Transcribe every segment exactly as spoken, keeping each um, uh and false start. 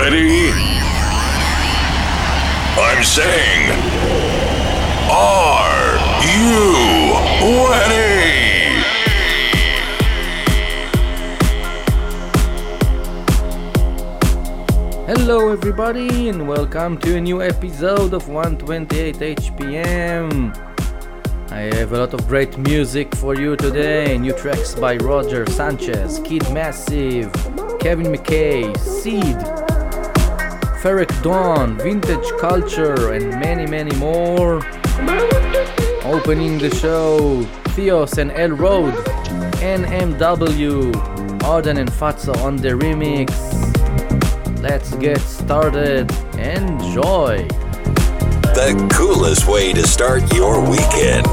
ready? I'm saying, are you ready? Hello everybody and welcome to a new episode of one twenty-eight H P M. I have a lot of great music for you today. New tracks by Roger Sanchez, Kid Massive, Kevin McKay, C I D, Ferreck Dawn, Vintage Culture and many many more. Opening the show, Theos and El Rod, N M W, Oden and Fatzo on the remix. Let's get started. Enjoy! The coolest way to start your weekend.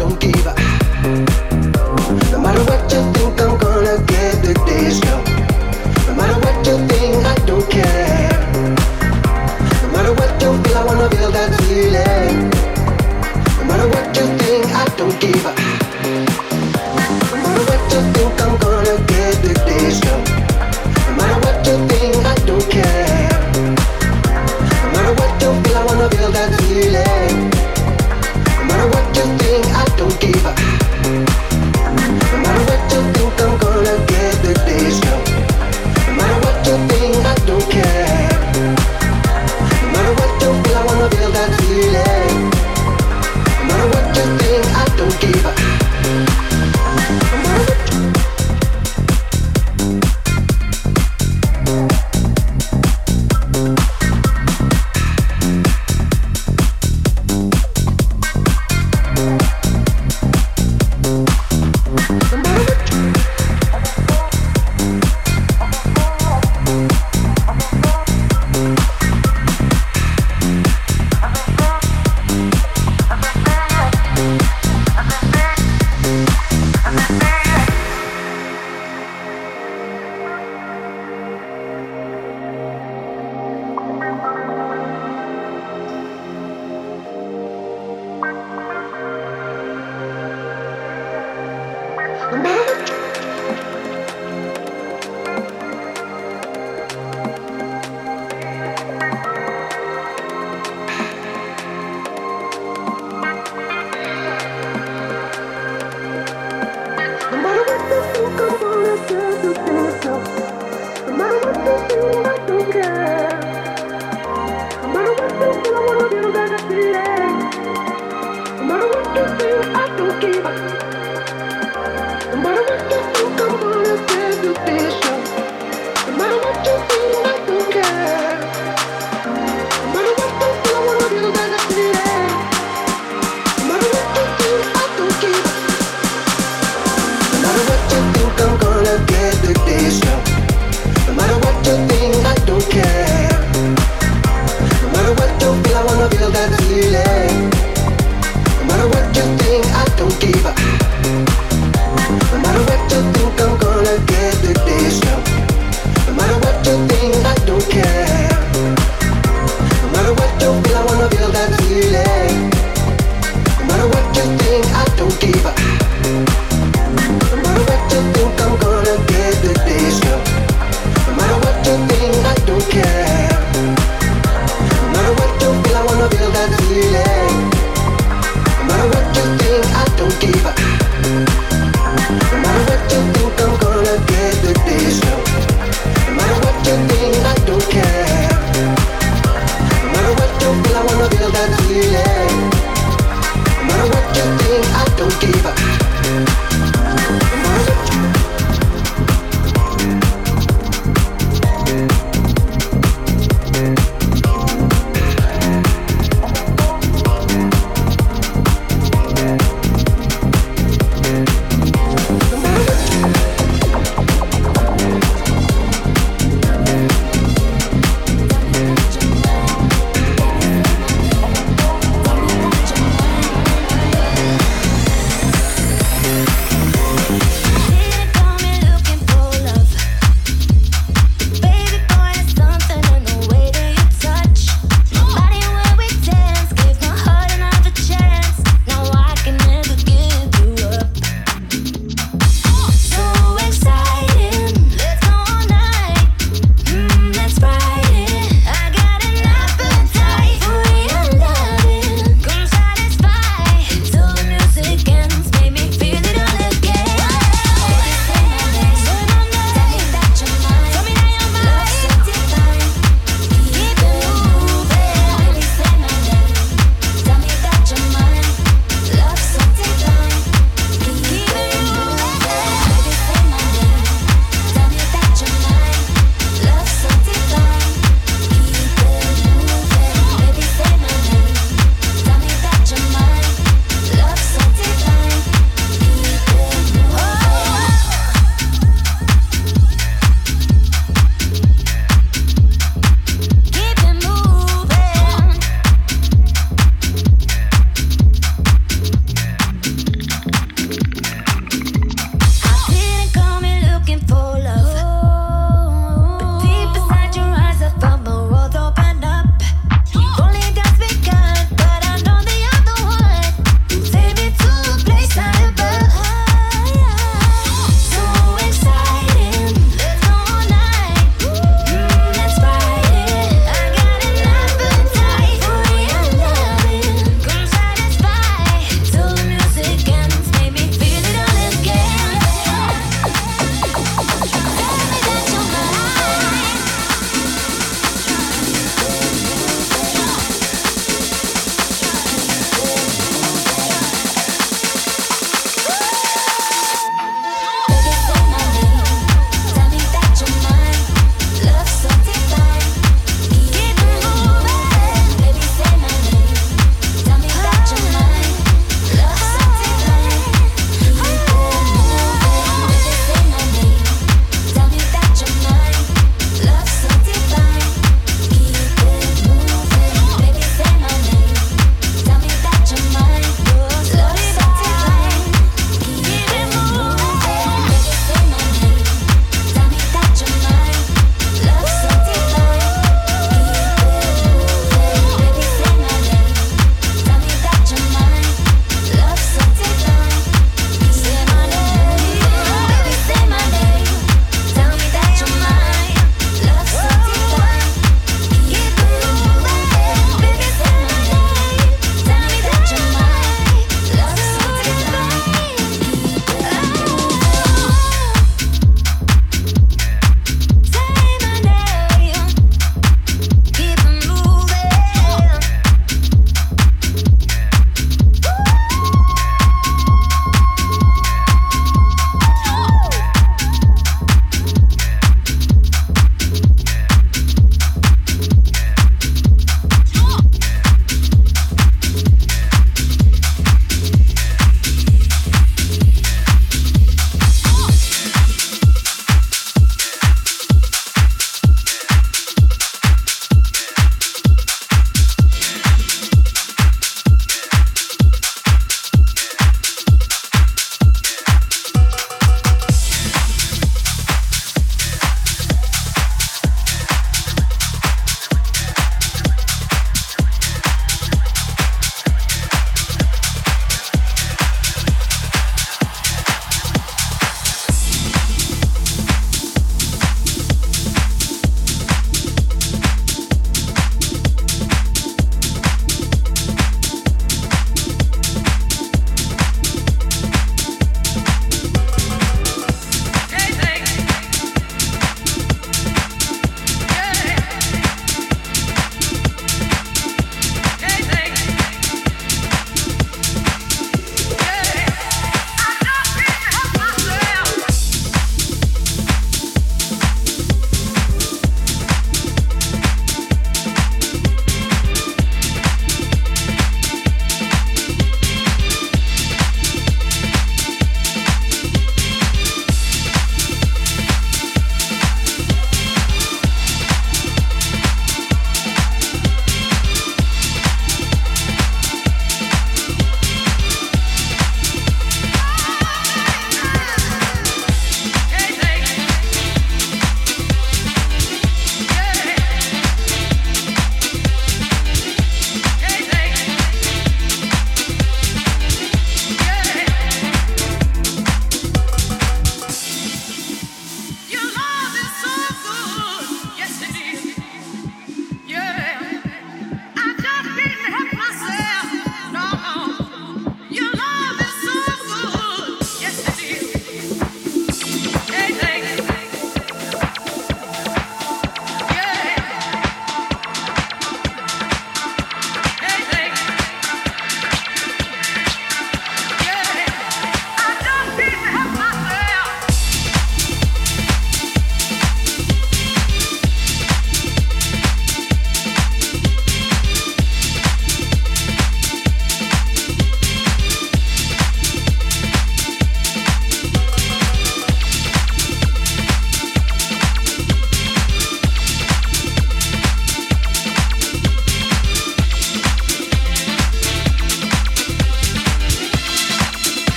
Don't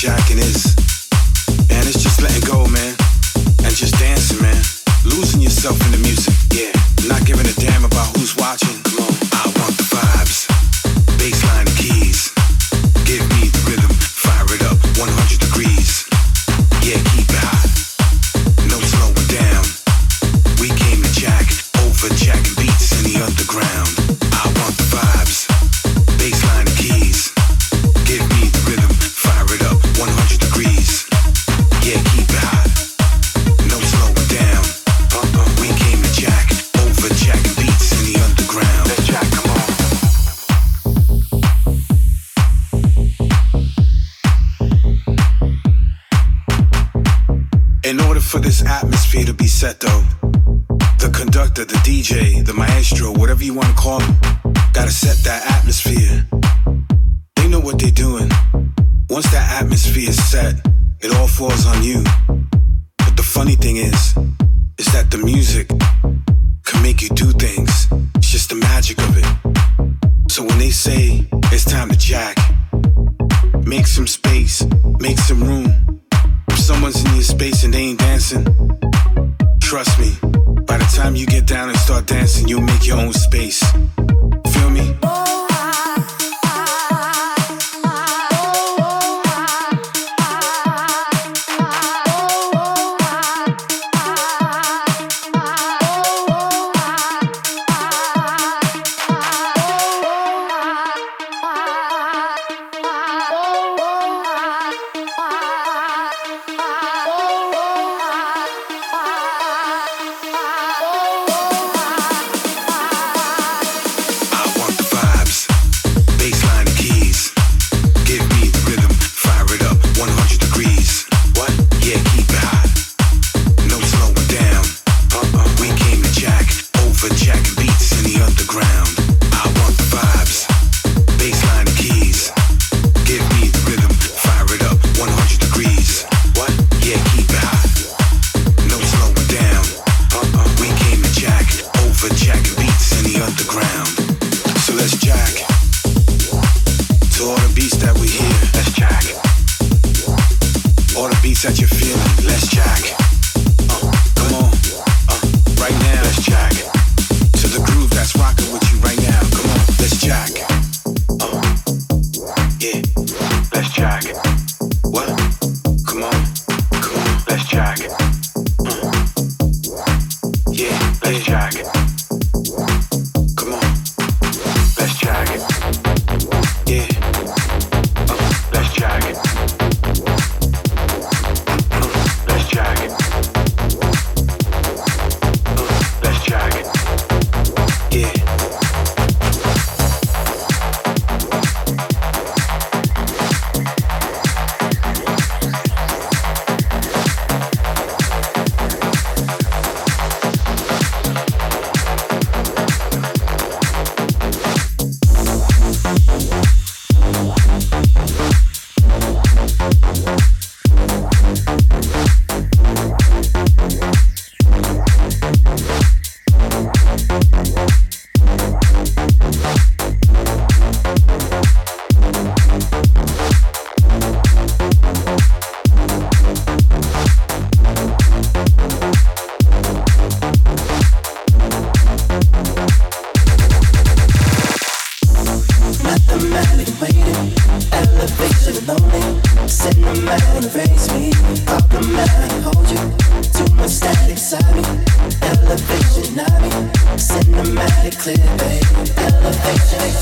Jacket. Cinematic waiting, elevation lonely. Cinematic raise me, problematic hold you. Too much static side me, elevation not me. Cinematic clear, babe, elevation.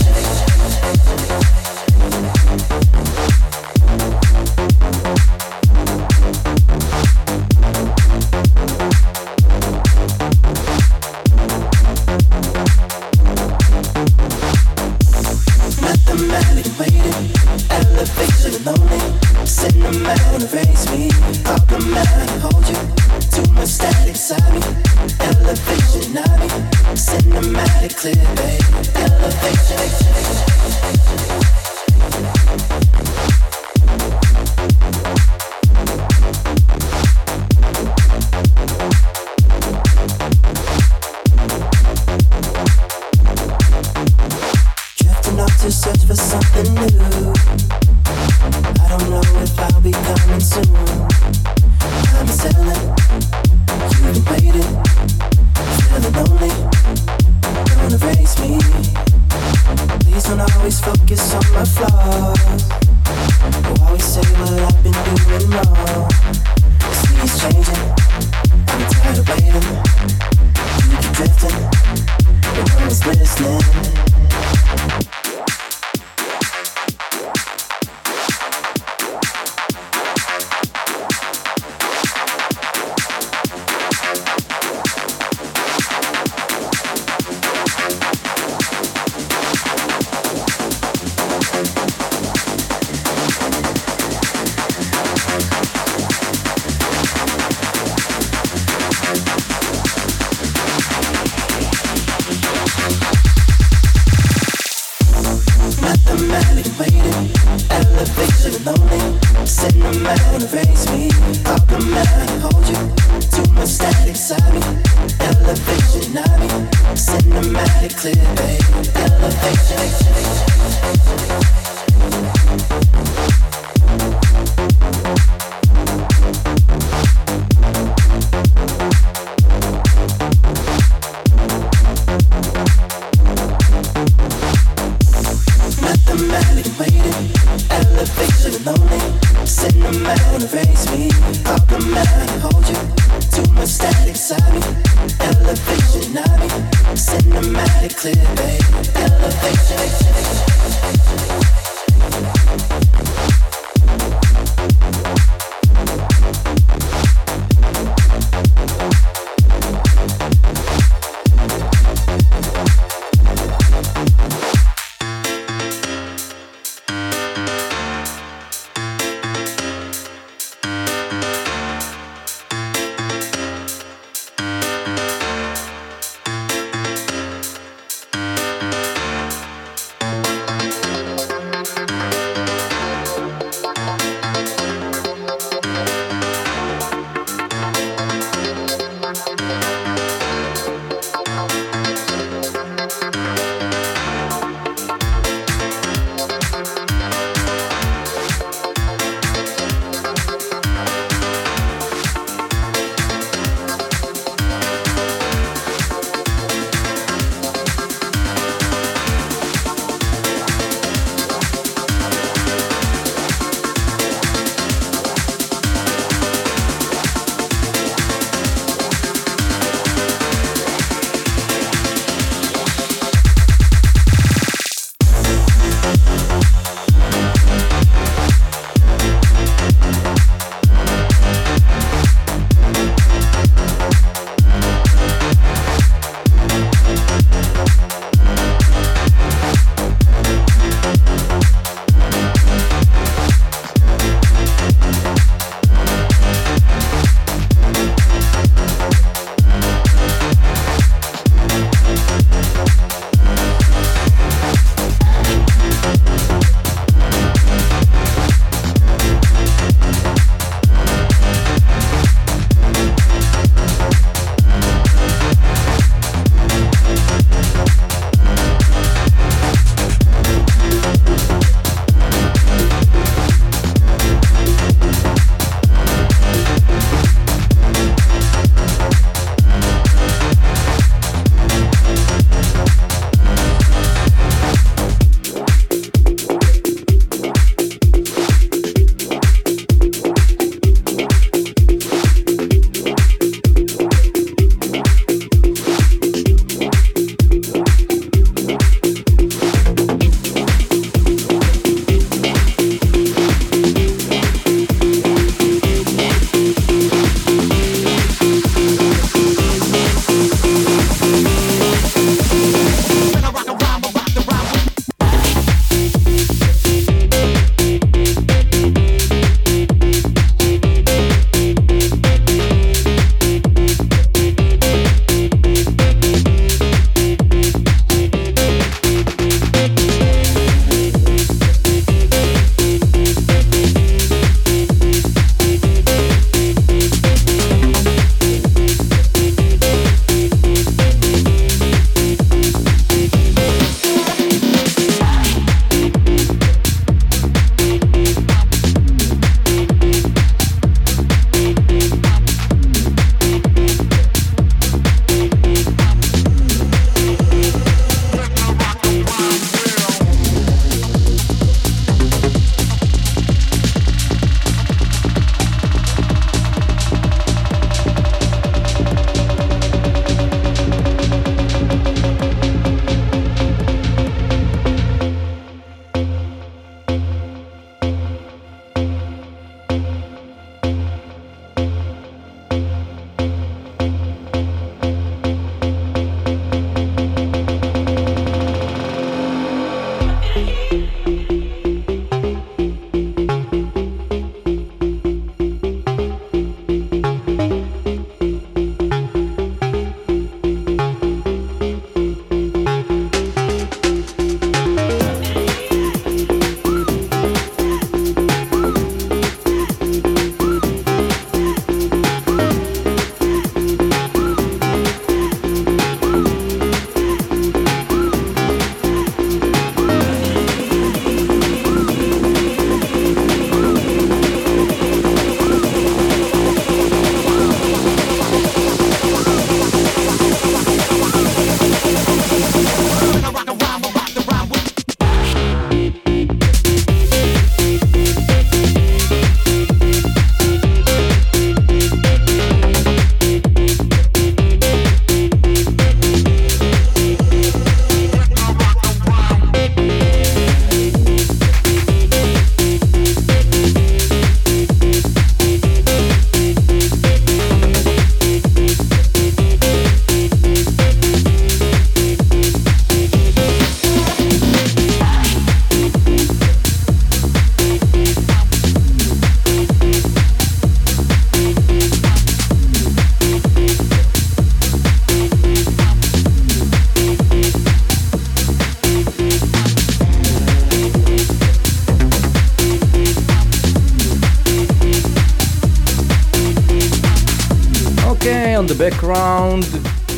background,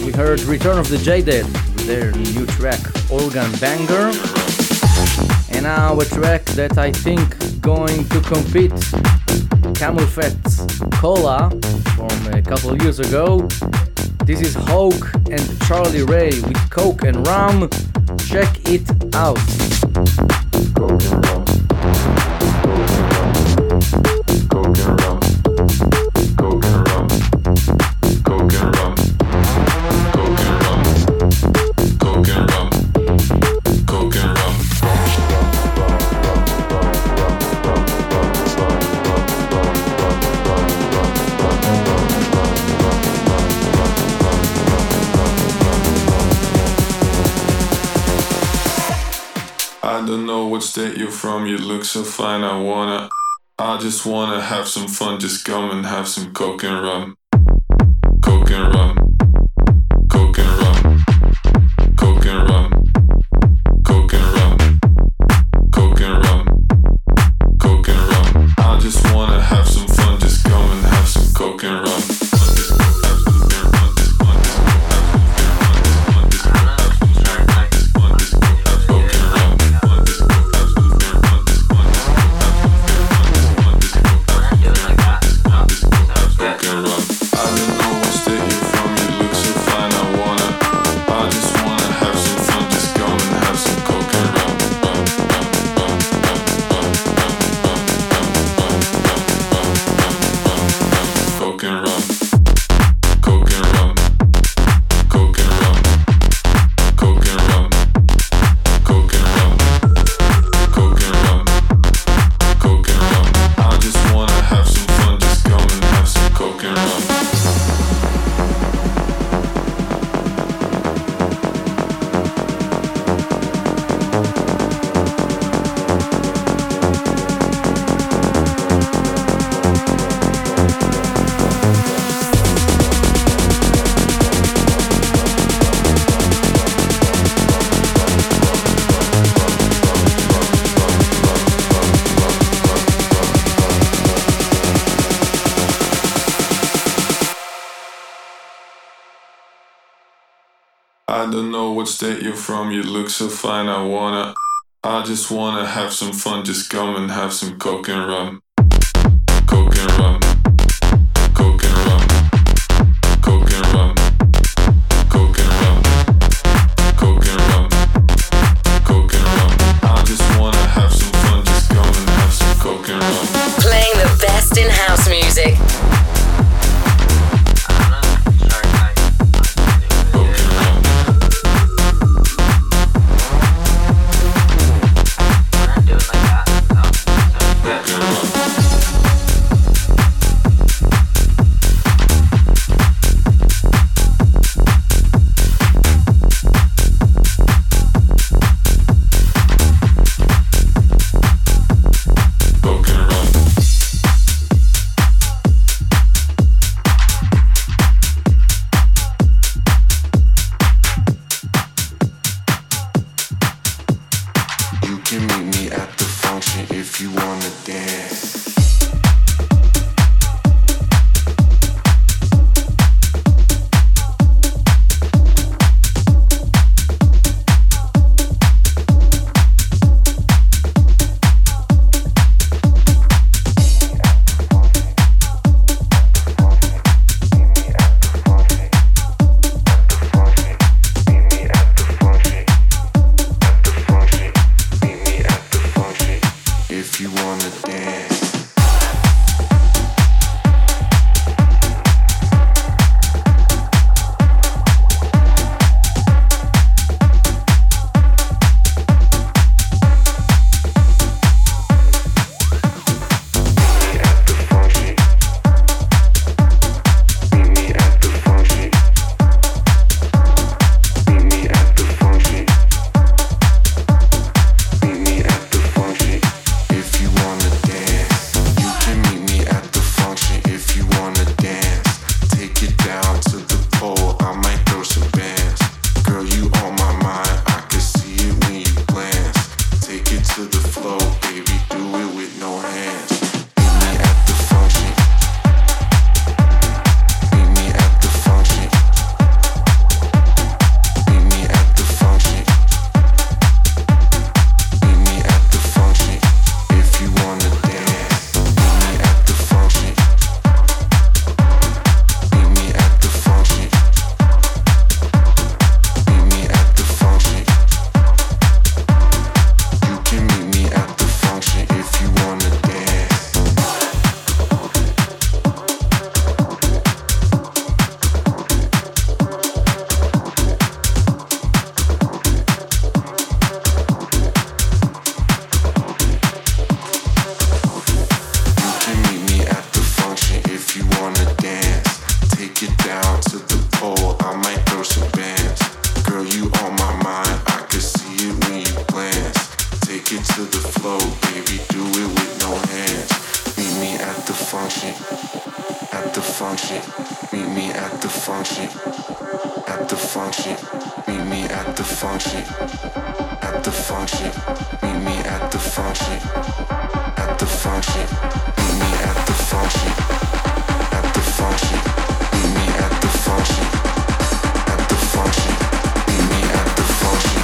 we heard Return of the Jaded with their new track, Organ Banger. And now a track that I think going to compete, Camel Fat's Cola from a couple years ago. This is HÄWK and Charlie Ray with Coke and Rum. Check it out. Coke and Rum. Coke and Rum. Coke and Rum. Coke and Rum. Coke and Rum. Coke and Rum. Coke and Rum. I don't know what state you're from, you look so fine, I wanna I just wanna have some fun, just come and have some coke and rum. Coke and rum. Coke and rum. Coke and rum. Coke and rum. Coke and rum. Coke and rum. I just wanna have some fun, just come and have some coke and rum. State you're from, you look so fine, I wanna I just wanna have some fun, just come and have some coke and rum. Coke and rum. Coke and rum. Coke and rum. Coke and rum. Coke and rum. Coke and rum. I just wanna have some fun, just come and have some coke and rum. Playing the best in house music. Function. baby, do it with no hands. Meet me at the function, at the function. Meet me at the function, at the function. Meet me at the function, at the function. Meet me at the function, at the function. Meet me at the function, at the function. Meet me at the function, at the function. Meet me at the function.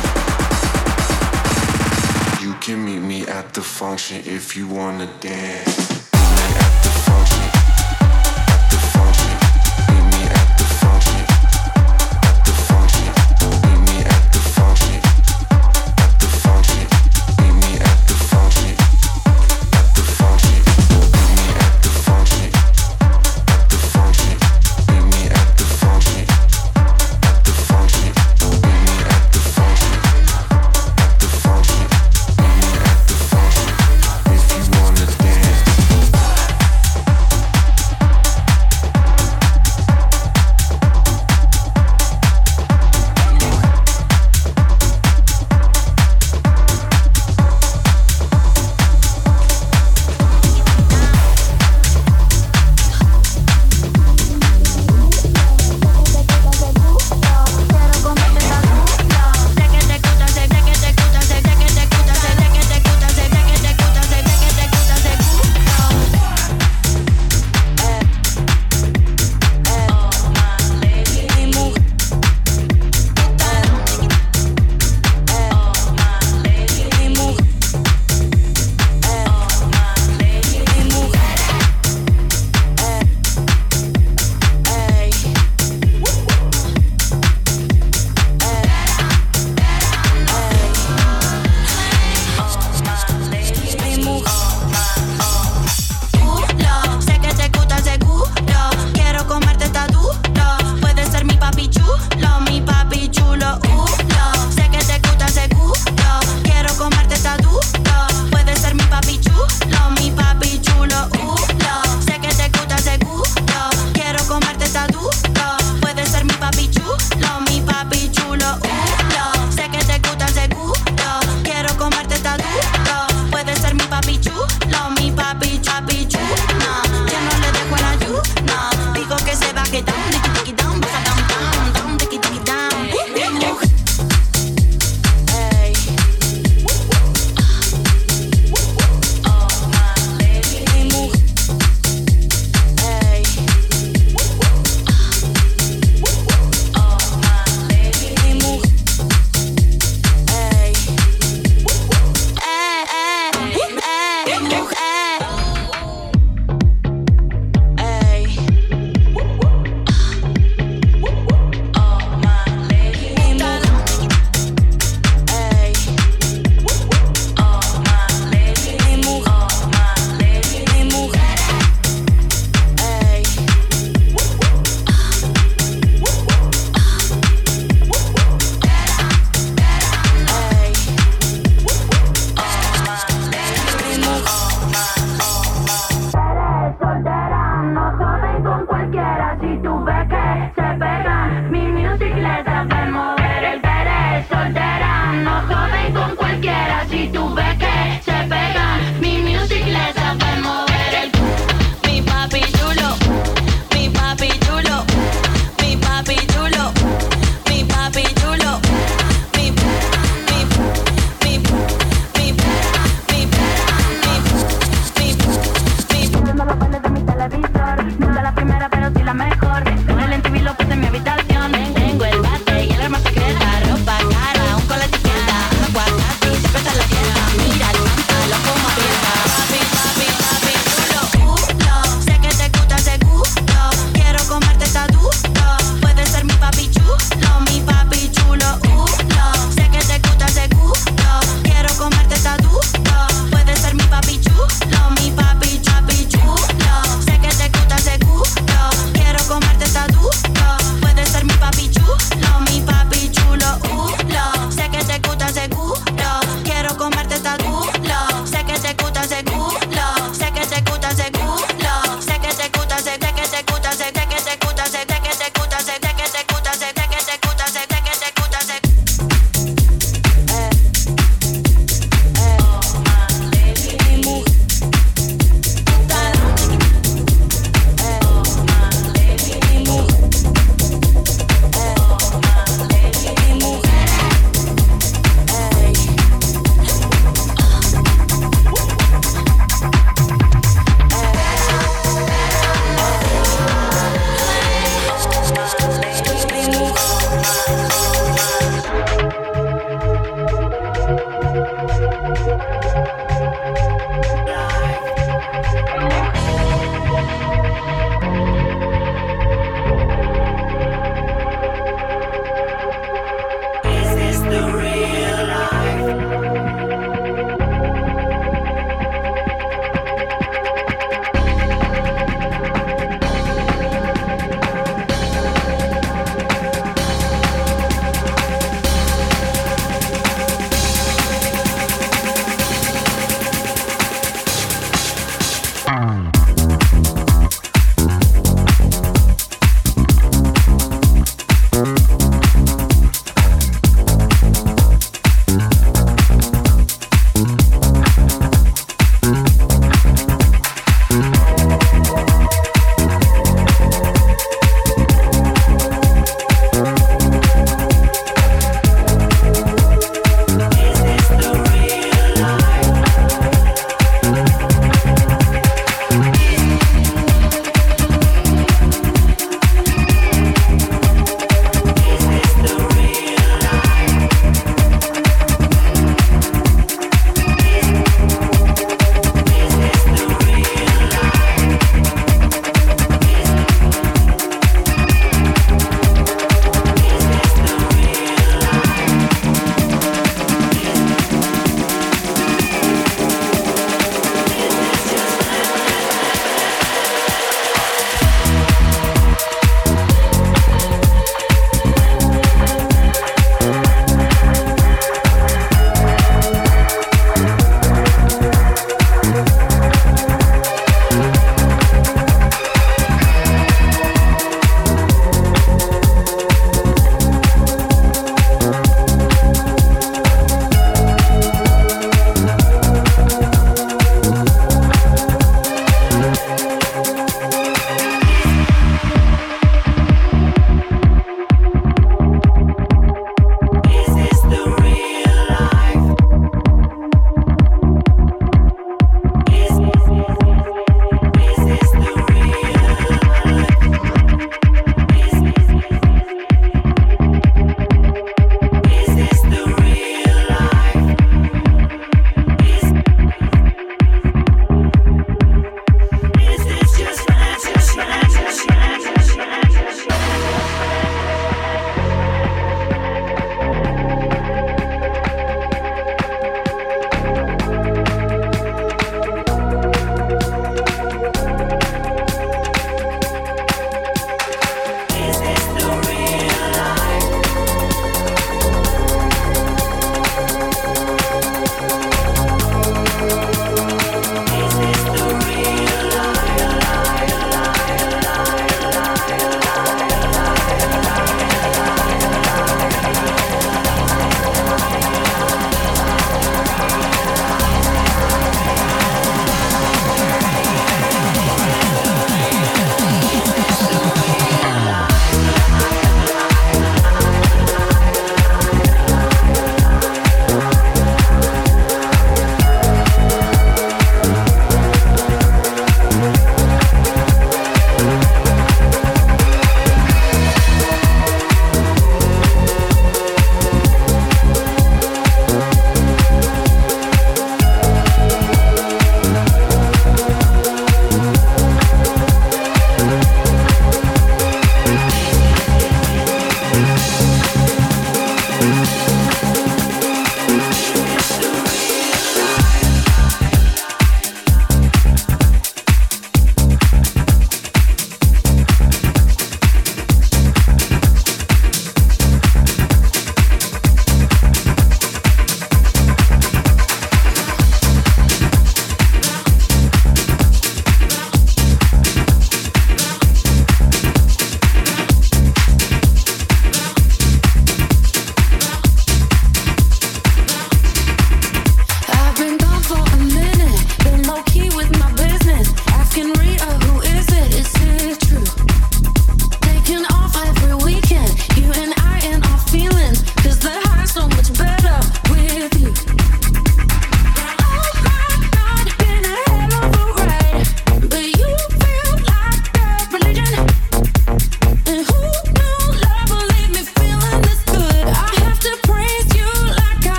You can meet me at the function if you wanna dance. Meet me at the function.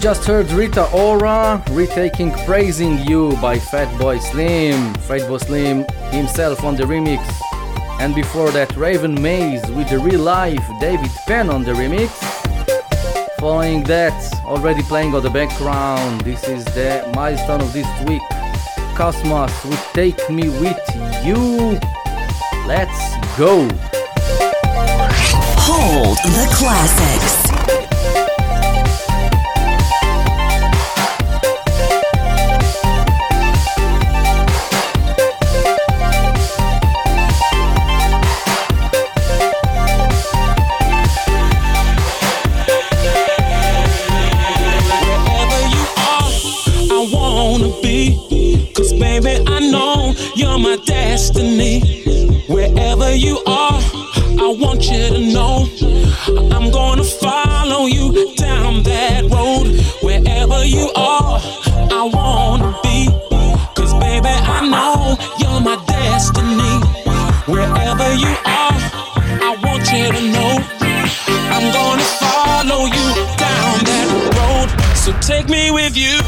just heard Rita Ora retaking Praising You by Fatboy Slim, Fatboy Slim himself on the remix. And before that, Raven Maze with the Real Life, David Penn on the remix. Following that, already playing on the background, this is the milestone of this week, Cosmos with Take Me With You. Let's go! Hold the classics. Wherever you are, I want you to know I'm gonna follow you down that road. Wherever you are, I wanna be, 'cause baby, I know you're my destiny. Wherever you are, I want you to know I'm gonna follow you down that road. So take me with you. Take me with you.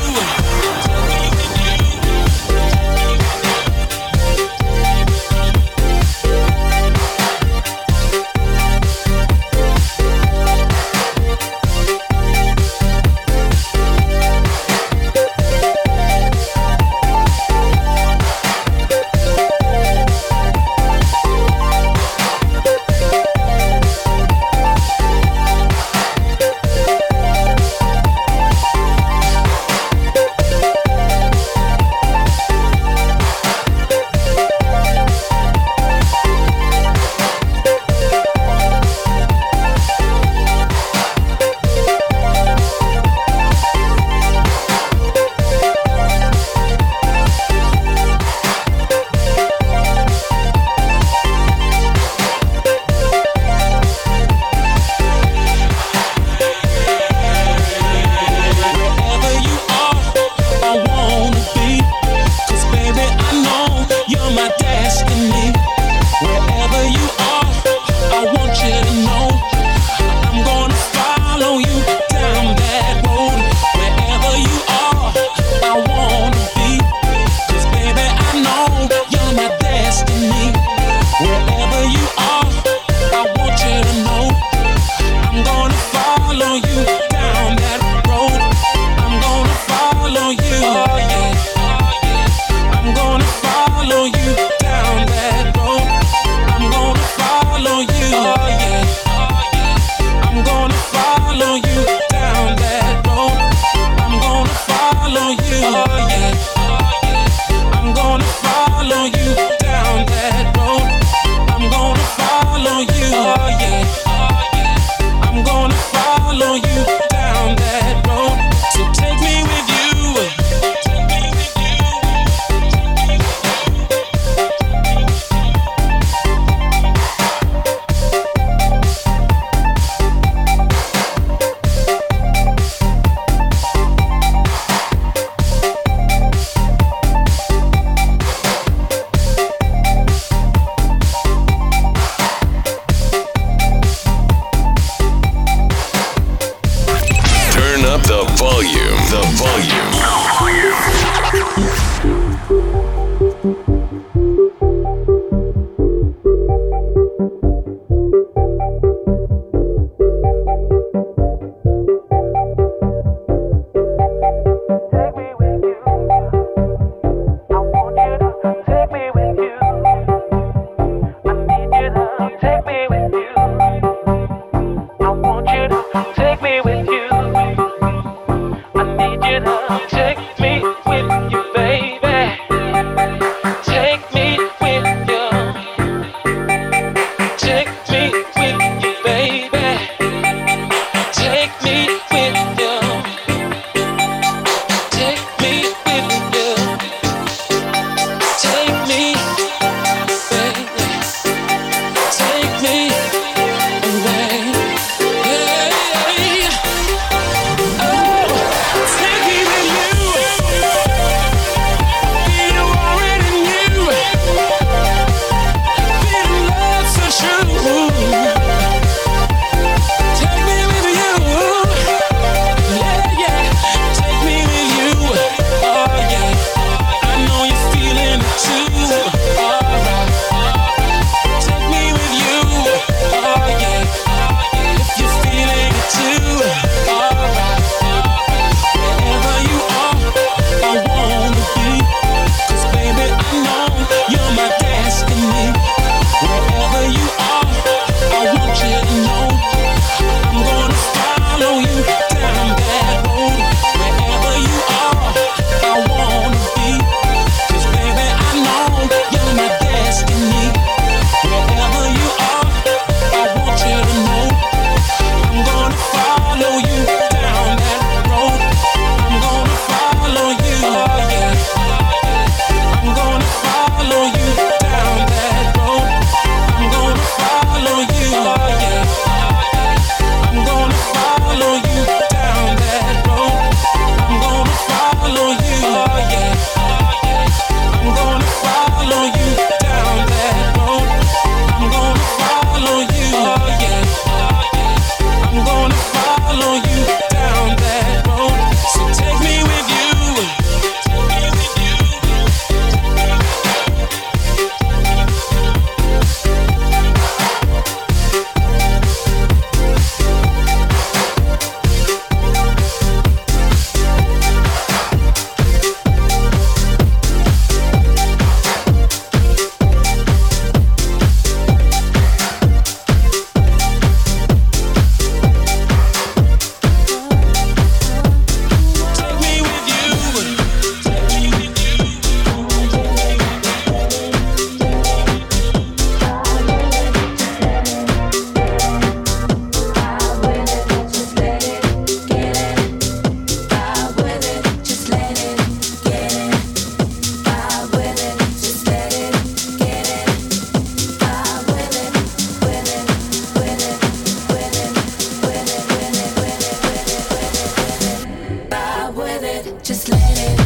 Just let it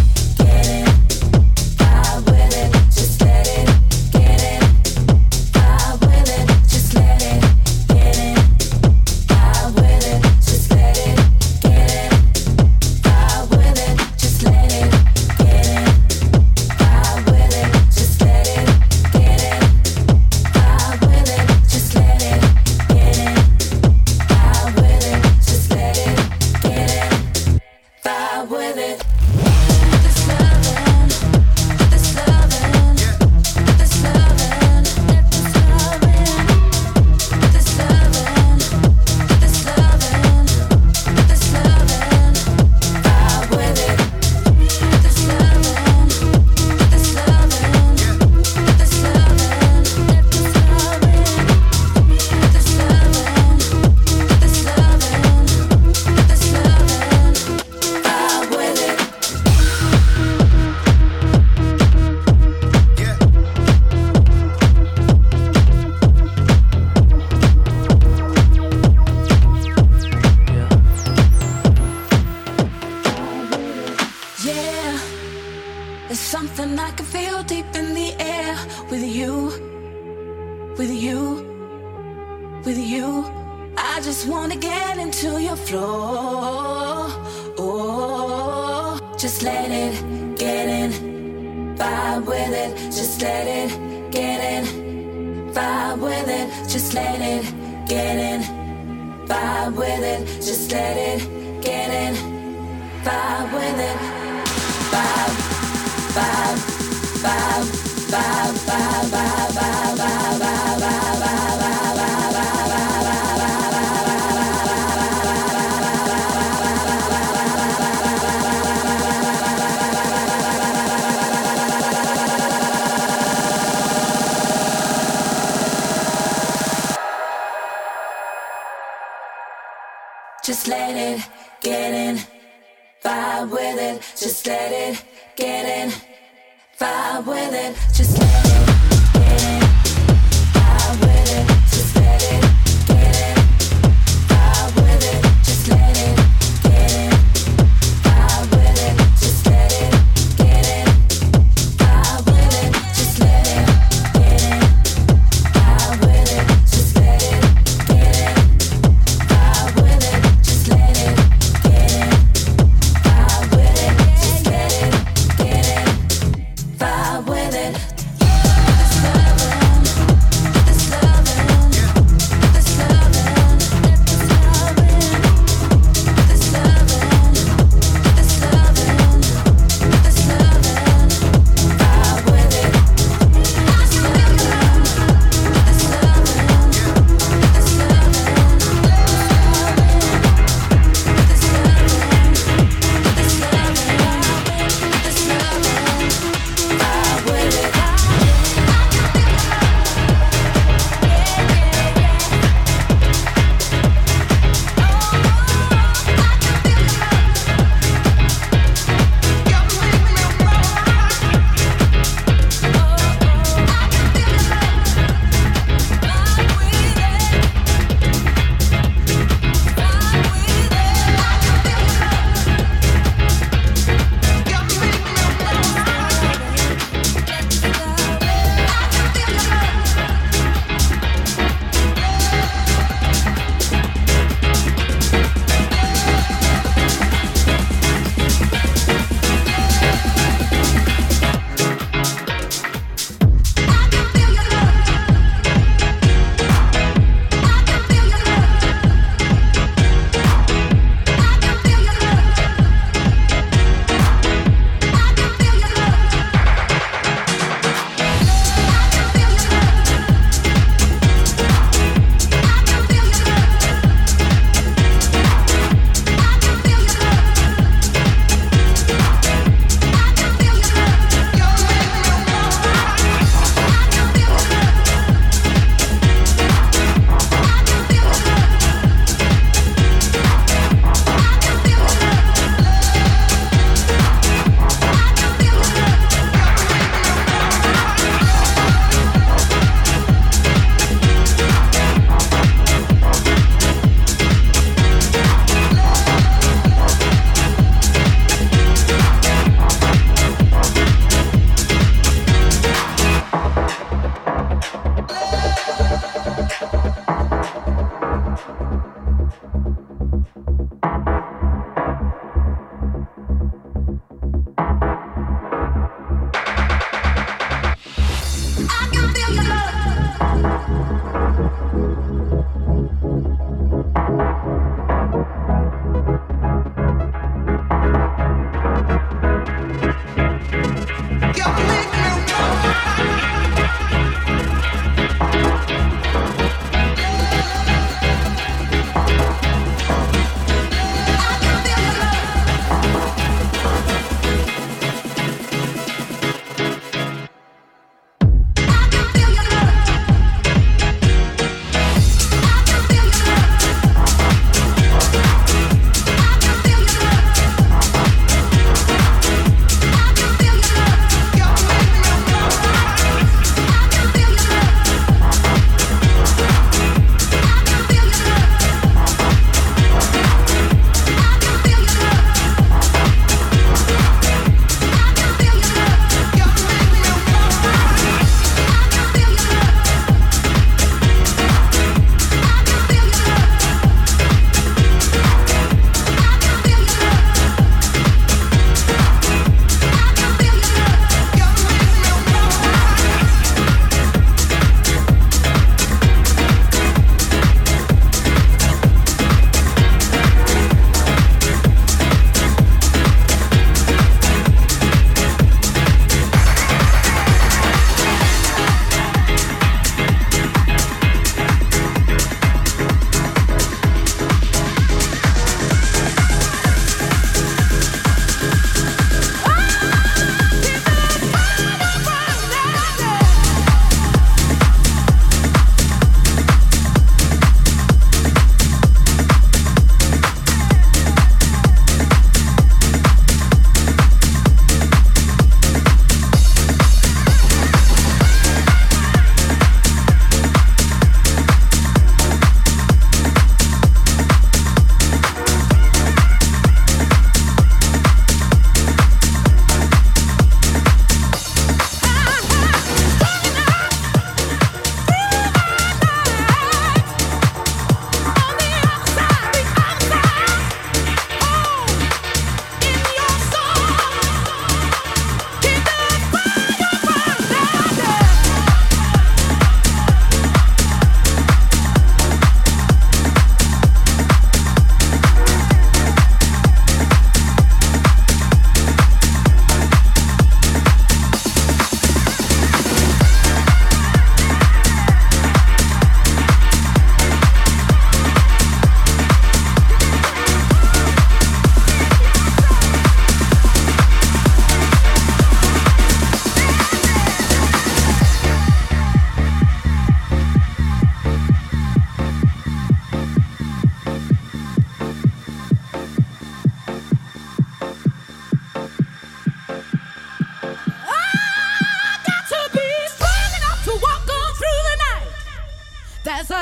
get in, vibe with it. Just let it get in, vibe with it. Just let it. Love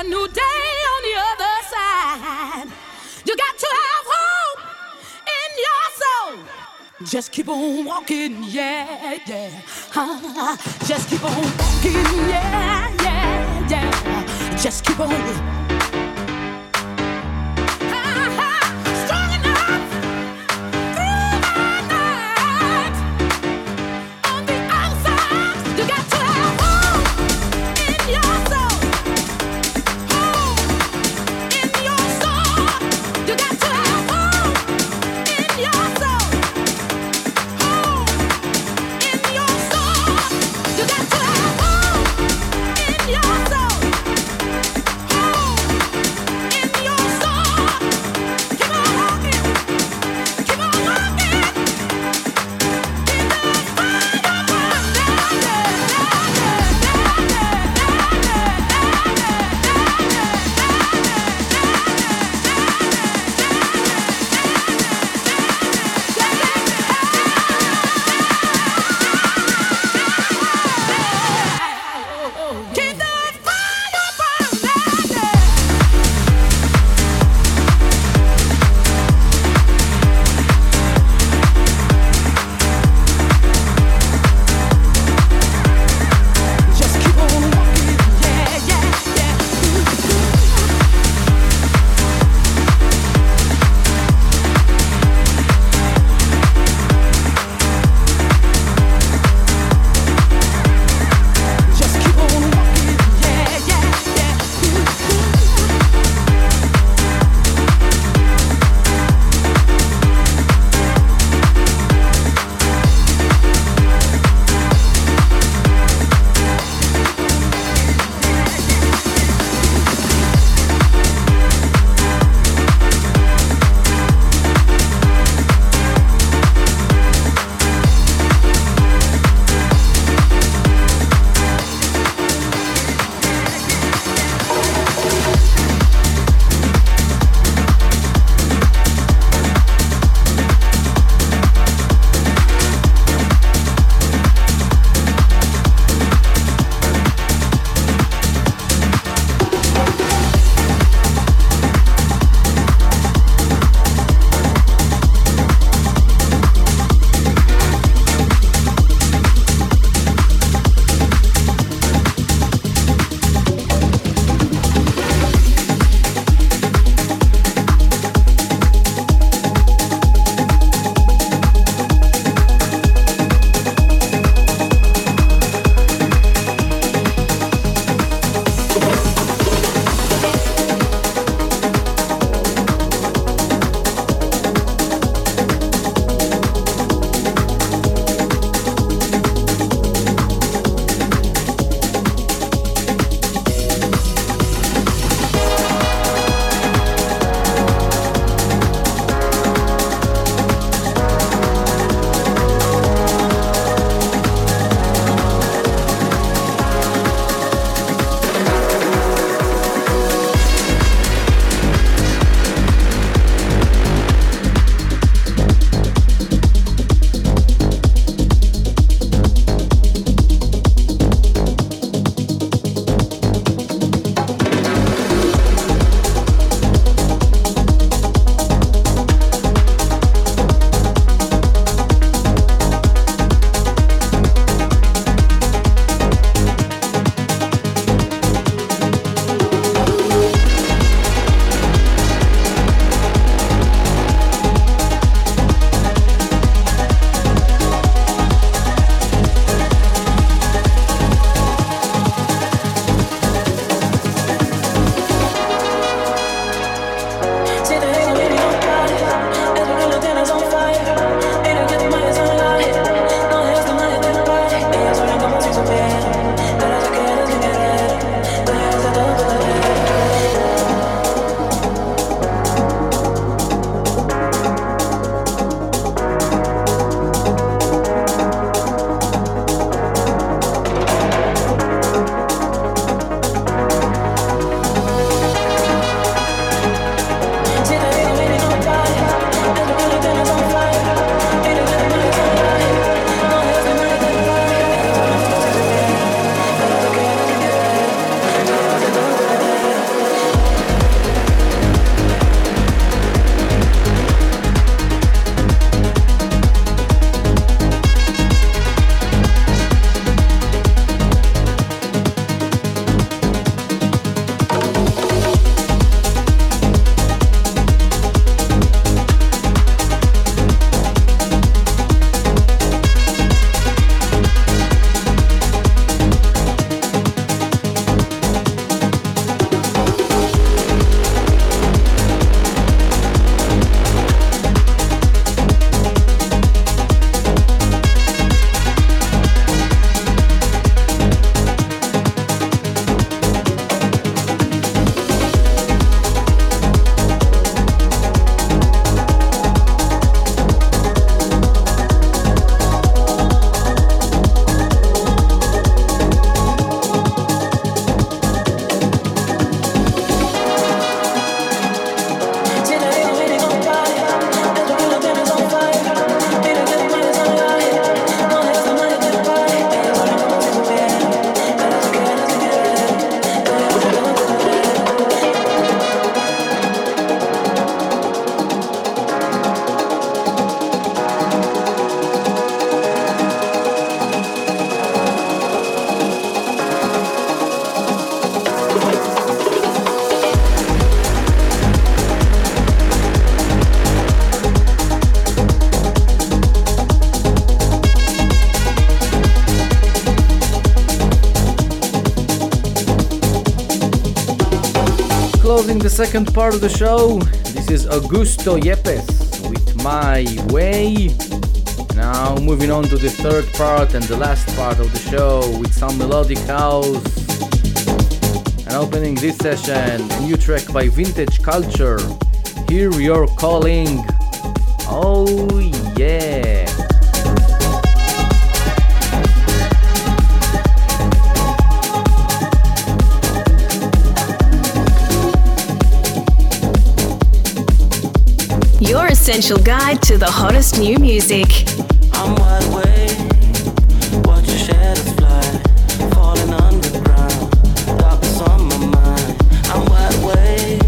a new day on the other side. You got to have hope in your soul. Just keep on walking, yeah, yeah. Huh? Just keep on walking, yeah, yeah, yeah. Just keep on. Oh! closing the second part of the show. This is Augusto Yepes with My Way. Now moving on to the third part and the last part of the show with some melodic house. And opening this session, a new track by Vintage Culture, Hear Your Calling. Oh yeah! Your essential guide to the hottest new music. I'm wide awake, watch your shadows fly, falling underground, darkness on my mind. I'm wide awake,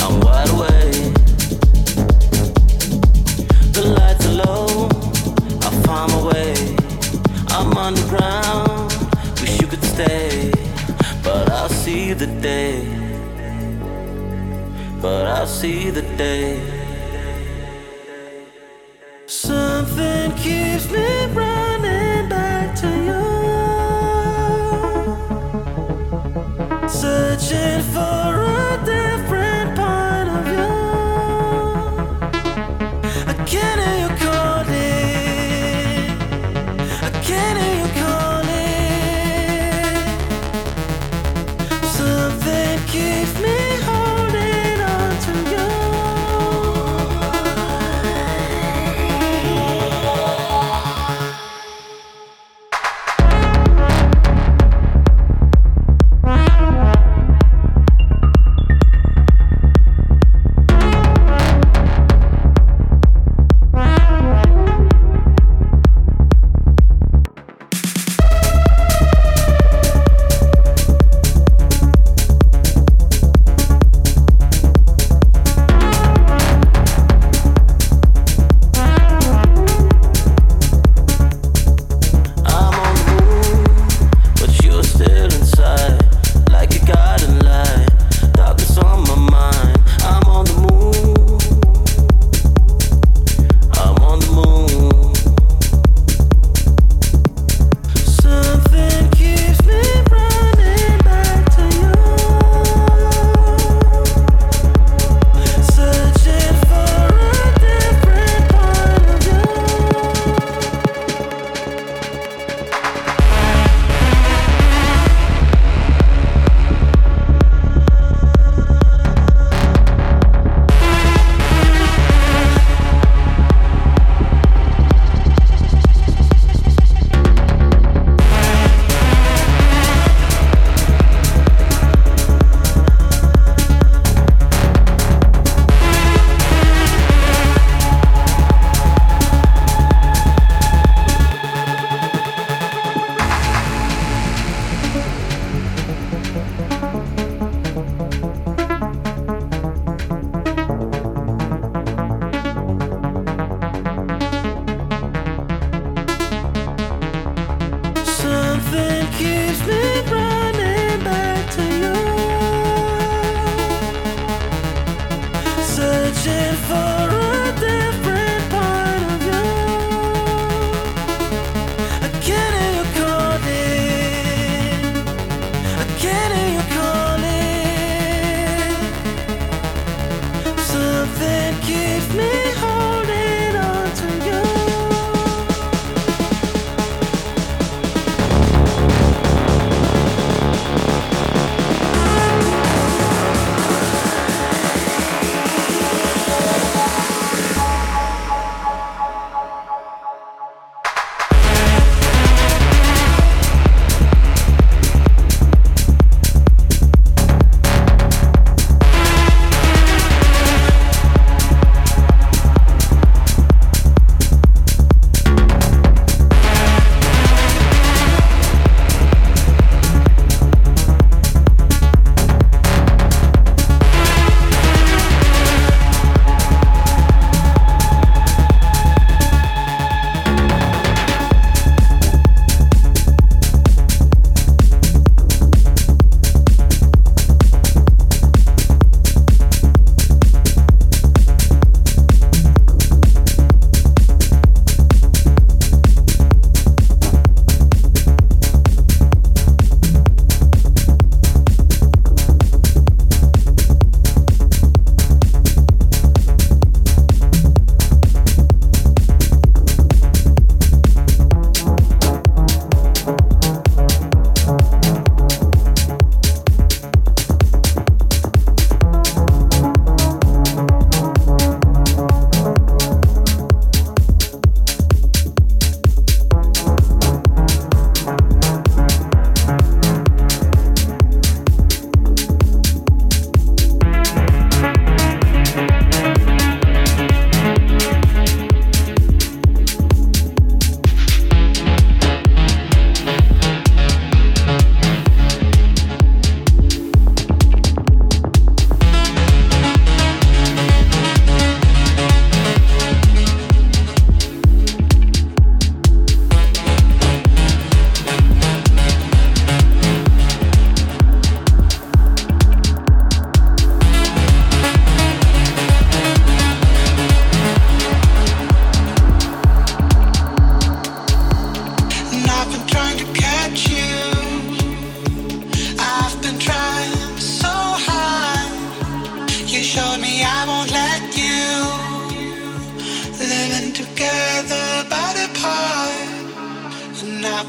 I'm wide awake. The lights are low, I find my way. I'm underground, wish you could stay, but I'll see the day. But I'll see the day. Something keeps me running back to you, searching for a different part of you. I can't hear you calling, I can't hear you calling. Something keeps me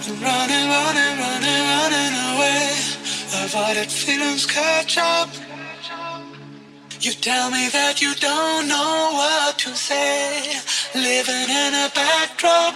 I'm running, running, running, running away. Avoided feelings catch up. You tell me that you don't know what to say. Living in a backdrop.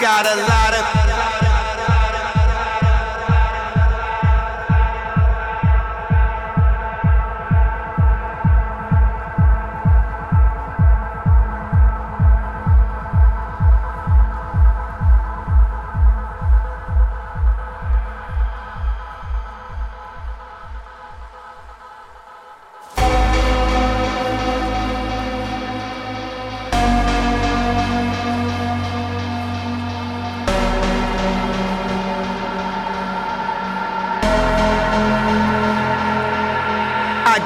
Got a lot of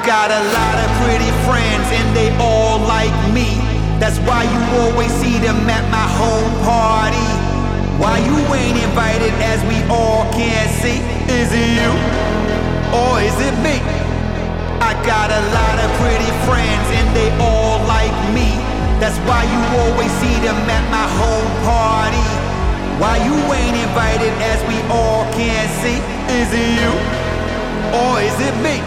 got a lot of pretty friends and they all like me. That's why you always see them at my home party. Why you ain't invited as we all can see? Is it you or is it me? I got a lot of pretty friends and they all like me. That's why you always see them at my home party. Why you ain't invited as we all can see? Is it you or is it me?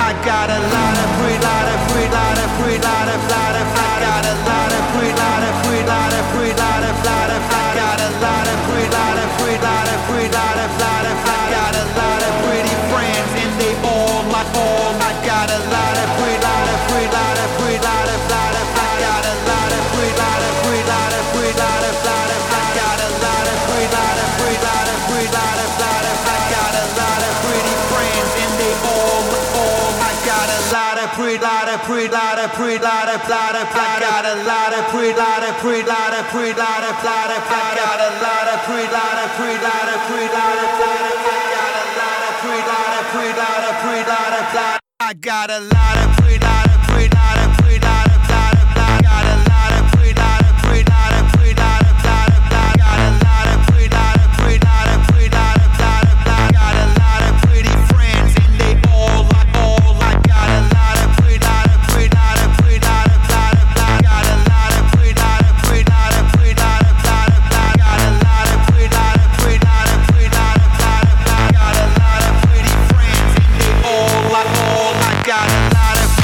I got a lot of free, lot of free, lot of free, lot of lot of. I got a lot of free, lot of free, lot of free, lot of lot of. I got a lot of free, lot of free, lot of free, lot of lot of. I got a lot of pretty friends and they all like all. I got a lot of free, lot of free, lot of free, lot of lot of. I got a lot of free, lot of free, lot of free, lot of lot of. I got a lot of free, lot of free, lot of free, lot of lot of. I got a lot of pretty friends and they all like all. Got a lot of pre, lot of pre, lot of pre, lot of lot of. I got a lot of pre, lot of pre, lot of pre, lot of lot of. I got a lot of pre, lot of pre, lot of pre, lot of lot of. I got a lot of pre, lot of pre, lot of pre, lot of lot. I got a lot of pre, lot of pre, lot of pre, lot of lot of. I got a lot of pre, lot of pre, lot of pre, lot of lot of. I got a lot of pre, lot of pre, lot of pre, lot of lot of. I got a lot of pretty friends and they all like all. Got a lot of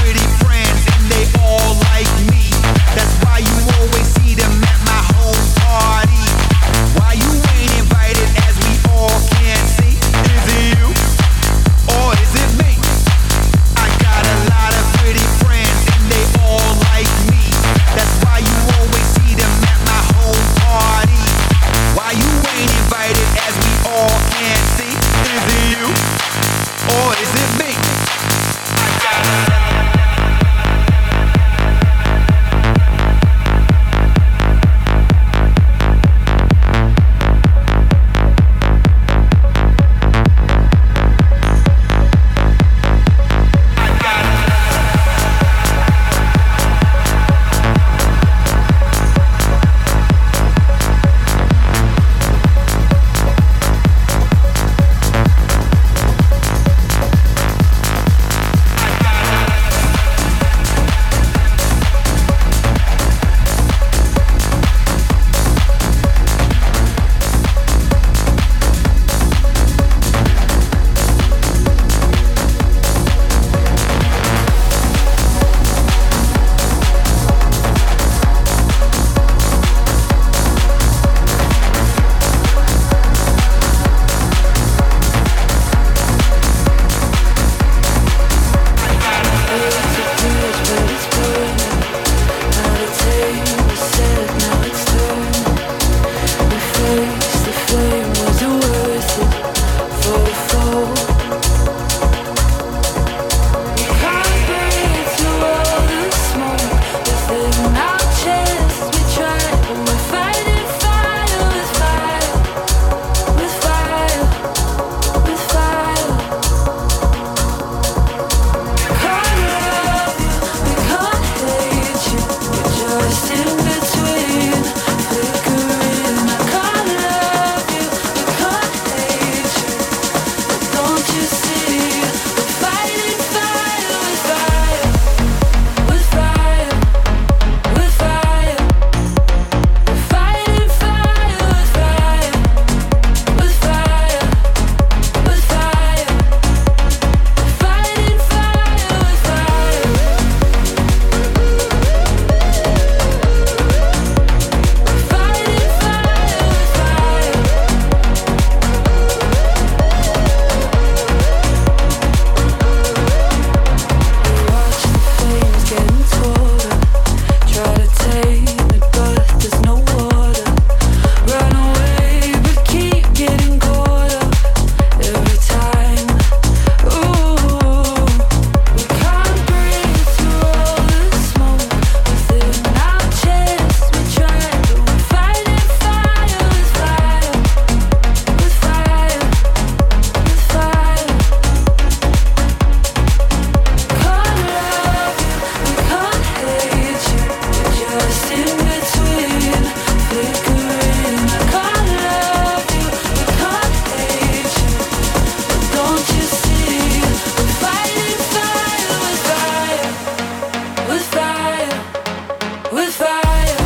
with fire.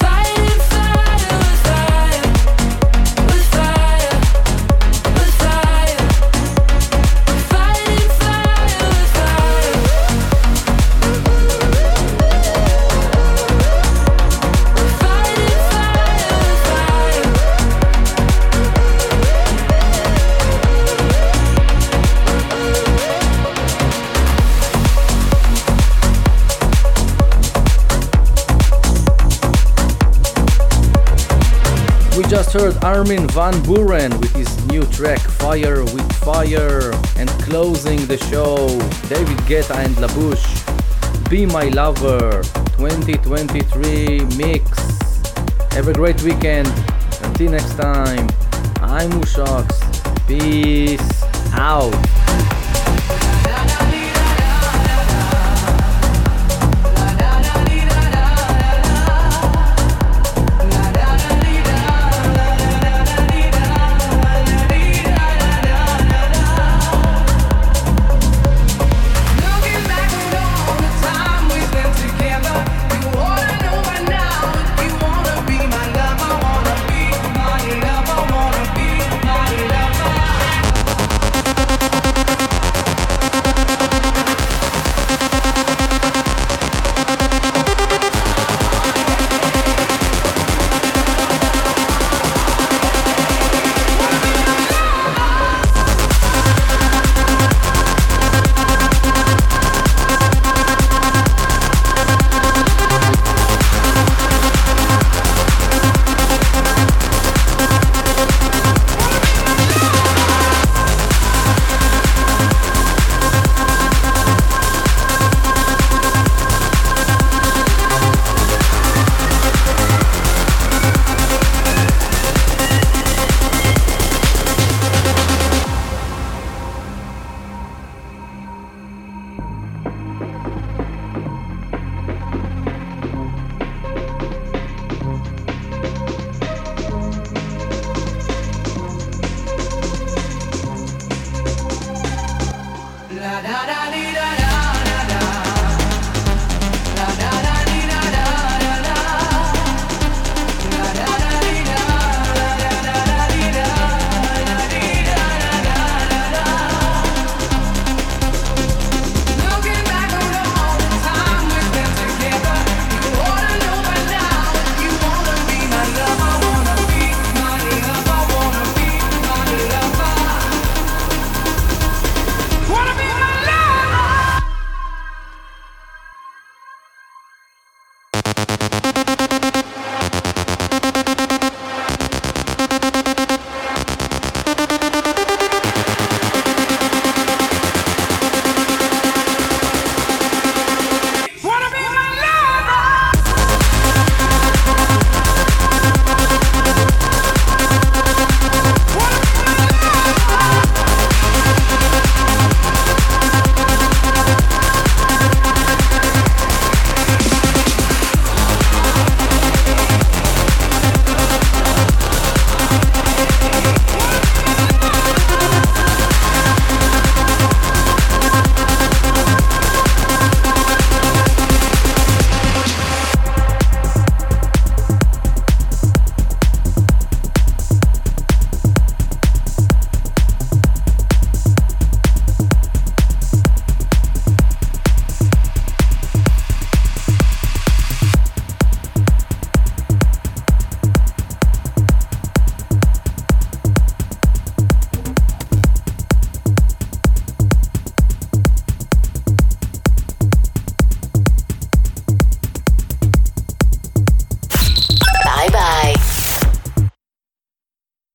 Fighting fire with fire. With fire. With fire. Fighting fire with fire. Fighting fire with fire. We just heard Armin van Buuren with his new track Fire With Fire, and closing the show David Guetta and La Bouche, Be My Lover twenty twenty-three Mix. Have a great weekend. Until next time, I'm Ushox. Peace out.